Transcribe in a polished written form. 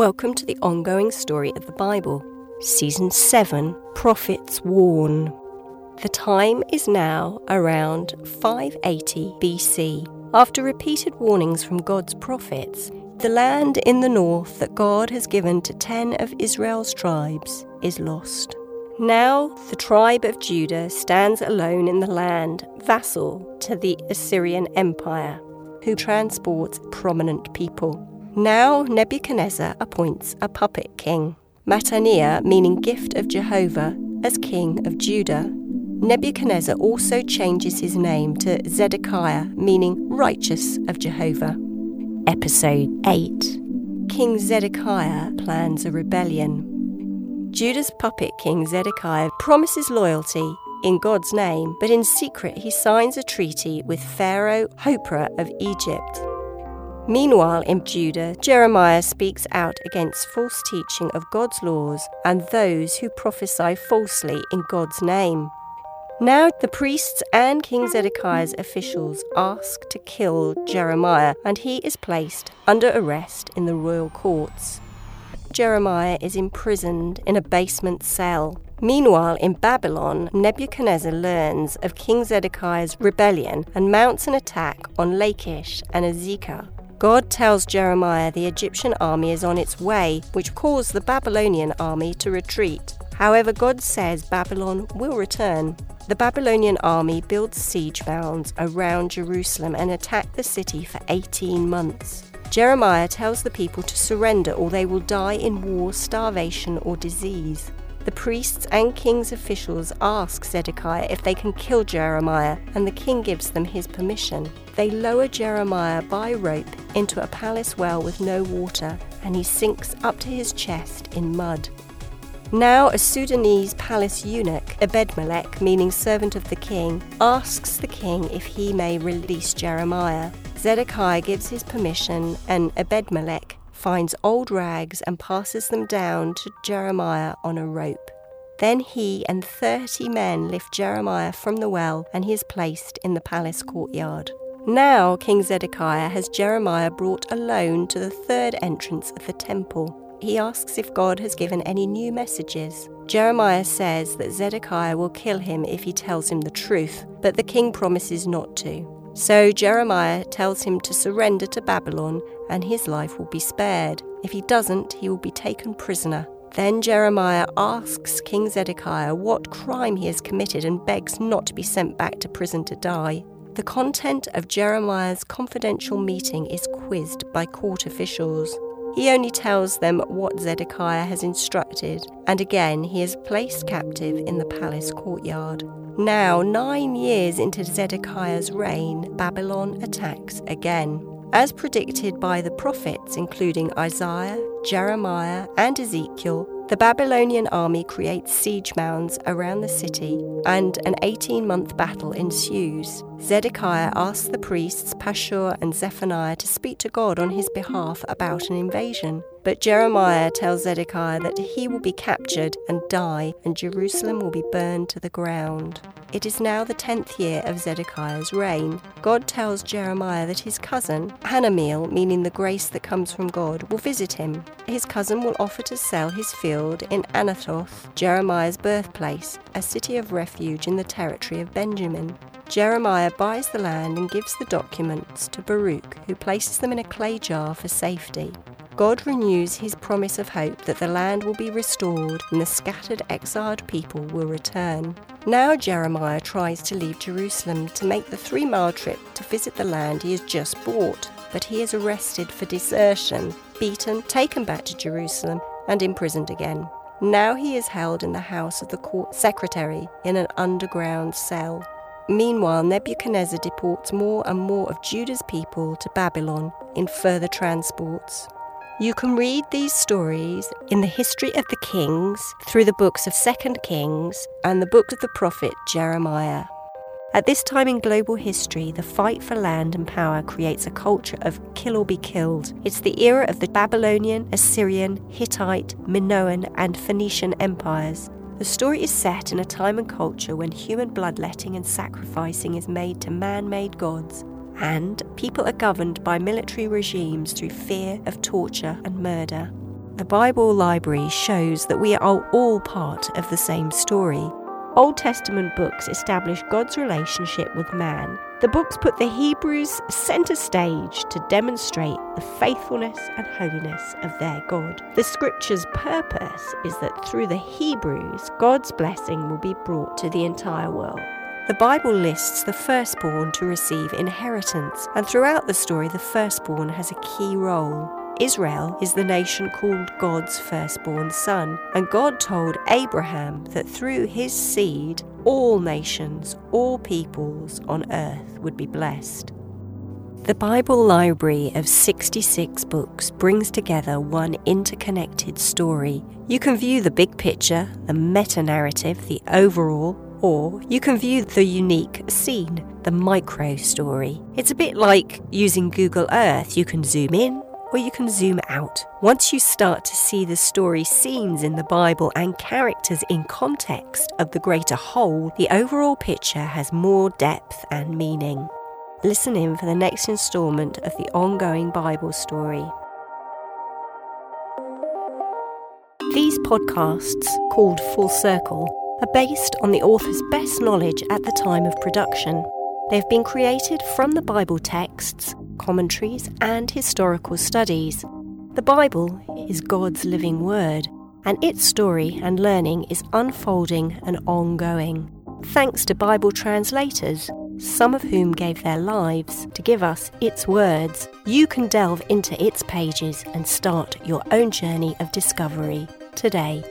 Welcome to the ongoing story of the Bible, Season 7, Prophets Warn. The time is now around 580 BC. After repeated warnings from God's prophets, the land in the north that God has given to 10 of Israel's tribes is lost. Now the tribe of Judah stands alone in the land, vassal to the Assyrian Empire, who transports prominent people. Now Nebuchadnezzar appoints a puppet king, Mattaniah, meaning gift of Jehovah, as king of Judah. Nebuchadnezzar also changes his name to Zedekiah, meaning righteous of Jehovah. Episode 8. King Zedekiah plans a rebellion. Judah's puppet king Zedekiah promises loyalty in God's name, but in secret he signs a treaty with Pharaoh Hophra of Egypt. Meanwhile, in Judah, Jeremiah speaks out against false teaching of God's laws and those who prophesy falsely in God's name. Now the priests and King Zedekiah's officials ask to kill Jeremiah, and he is placed under arrest in the royal courts. Jeremiah is imprisoned in a basement cell. Meanwhile, in Babylon, Nebuchadnezzar learns of King Zedekiah's rebellion and mounts an attack on Lachish and Azekah. God tells Jeremiah the Egyptian army is on its way, which caused the Babylonian army to retreat. However, God says Babylon will return. The Babylonian army builds siege mounds around Jerusalem and attack the city for 18 months. Jeremiah tells the people to surrender or they will die in war, starvation, or disease. The priests and king's officials ask Zedekiah if they can kill Jeremiah, and the king gives them his permission. They lower Jeremiah by rope into a palace well with no water, and he sinks up to his chest in mud. Now a Sudanese palace eunuch, Abed-melech, meaning servant of the king, asks the king if he may release Jeremiah. Zedekiah gives his permission, and Abed-melech finds old rags and passes them down to Jeremiah on a rope. Then he and 30 men lift Jeremiah from the well, and he is placed in the palace courtyard. Now King Zedekiah has Jeremiah brought alone to the third entrance of the temple. He asks if God has given any new messages. Jeremiah says that Zedekiah will kill him if he tells him the truth, but the king promises not to. So Jeremiah tells him to surrender to Babylon and his life will be spared. If he doesn't, he will be taken prisoner. Then Jeremiah asks King Zedekiah what crime he has committed and begs not to be sent back to prison to die. The content of Jeremiah's confidential meeting is quizzed by court officials. He only tells them what Zedekiah has instructed, and again he is placed captive in the palace courtyard. Now, 9 years into Zedekiah's reign, Babylon attacks again. As predicted by the prophets, including Isaiah, Jeremiah, and Ezekiel, the Babylonian army creates siege mounds around the city, and an 18-month battle ensues. Zedekiah asks the priests Pashur and Zephaniah to speak to God on his behalf about an invasion. But Jeremiah tells Zedekiah that he will be captured and die, and Jerusalem will be burned to the ground. It is now the 10th year of Zedekiah's reign. God tells Jeremiah that his cousin, Hanameel, meaning the grace that comes from God, will visit him. His cousin will offer to sell his field in Anathoth, Jeremiah's birthplace, a city of refuge in the territory of Benjamin. Jeremiah buys the land and gives the documents to Baruch, who places them in a clay jar for safety. God renews his promise of hope that the land will be restored and the scattered, exiled people will return. Now Jeremiah tries to leave Jerusalem to make the 3-mile trip to visit the land he has just bought, but he is arrested for desertion, beaten, taken back to Jerusalem, and imprisoned again. Now he is held in the house of the court secretary in an underground cell. Meanwhile, Nebuchadnezzar deports more and more of Judah's people to Babylon in further transports. You can read these stories in the history of the kings through the books of 2 Kings and the book of the prophet Jeremiah. At this time in global history, the fight for land and power creates a culture of kill or be killed. It's the era of the Babylonian, Assyrian, Hittite, Minoan and Phoenician empires. The story is set in a time and culture when human bloodletting and sacrificing is made to man-made gods, and people are governed by military regimes through fear of torture and murder. The Bible library shows that we are all part of the same story. Old Testament books establish God's relationship with man. The books put the Hebrews centre stage to demonstrate the faithfulness and holiness of their God. The Scripture's purpose is that through the Hebrews, God's blessing will be brought to the entire world. The Bible lists the firstborn to receive inheritance, and throughout the story, the firstborn has a key role. Israel is the nation called God's firstborn son, and God told Abraham that through his seed, all nations, all peoples on earth would be blessed. The Bible library of 66 books brings together one interconnected story. You can view the big picture, the meta-narrative, the overall, or you can view the unique scene, the micro-story. It's a bit like using Google Earth. You can zoom in, or you can zoom out. Once you start to see the story scenes in the Bible and characters in context of the greater whole, the overall picture has more depth and meaning. Listen in for the next instalment of the ongoing Bible story. These podcasts, called Full Circle, are based on the author's best knowledge at the time of production. They've been created from the Bible texts, commentaries, and historical studies. The Bible is God's living word, and its story and learning is unfolding and ongoing, thanks to Bible translators, some of whom gave their lives to give us its words. You can delve into its pages and start your own journey of discovery today.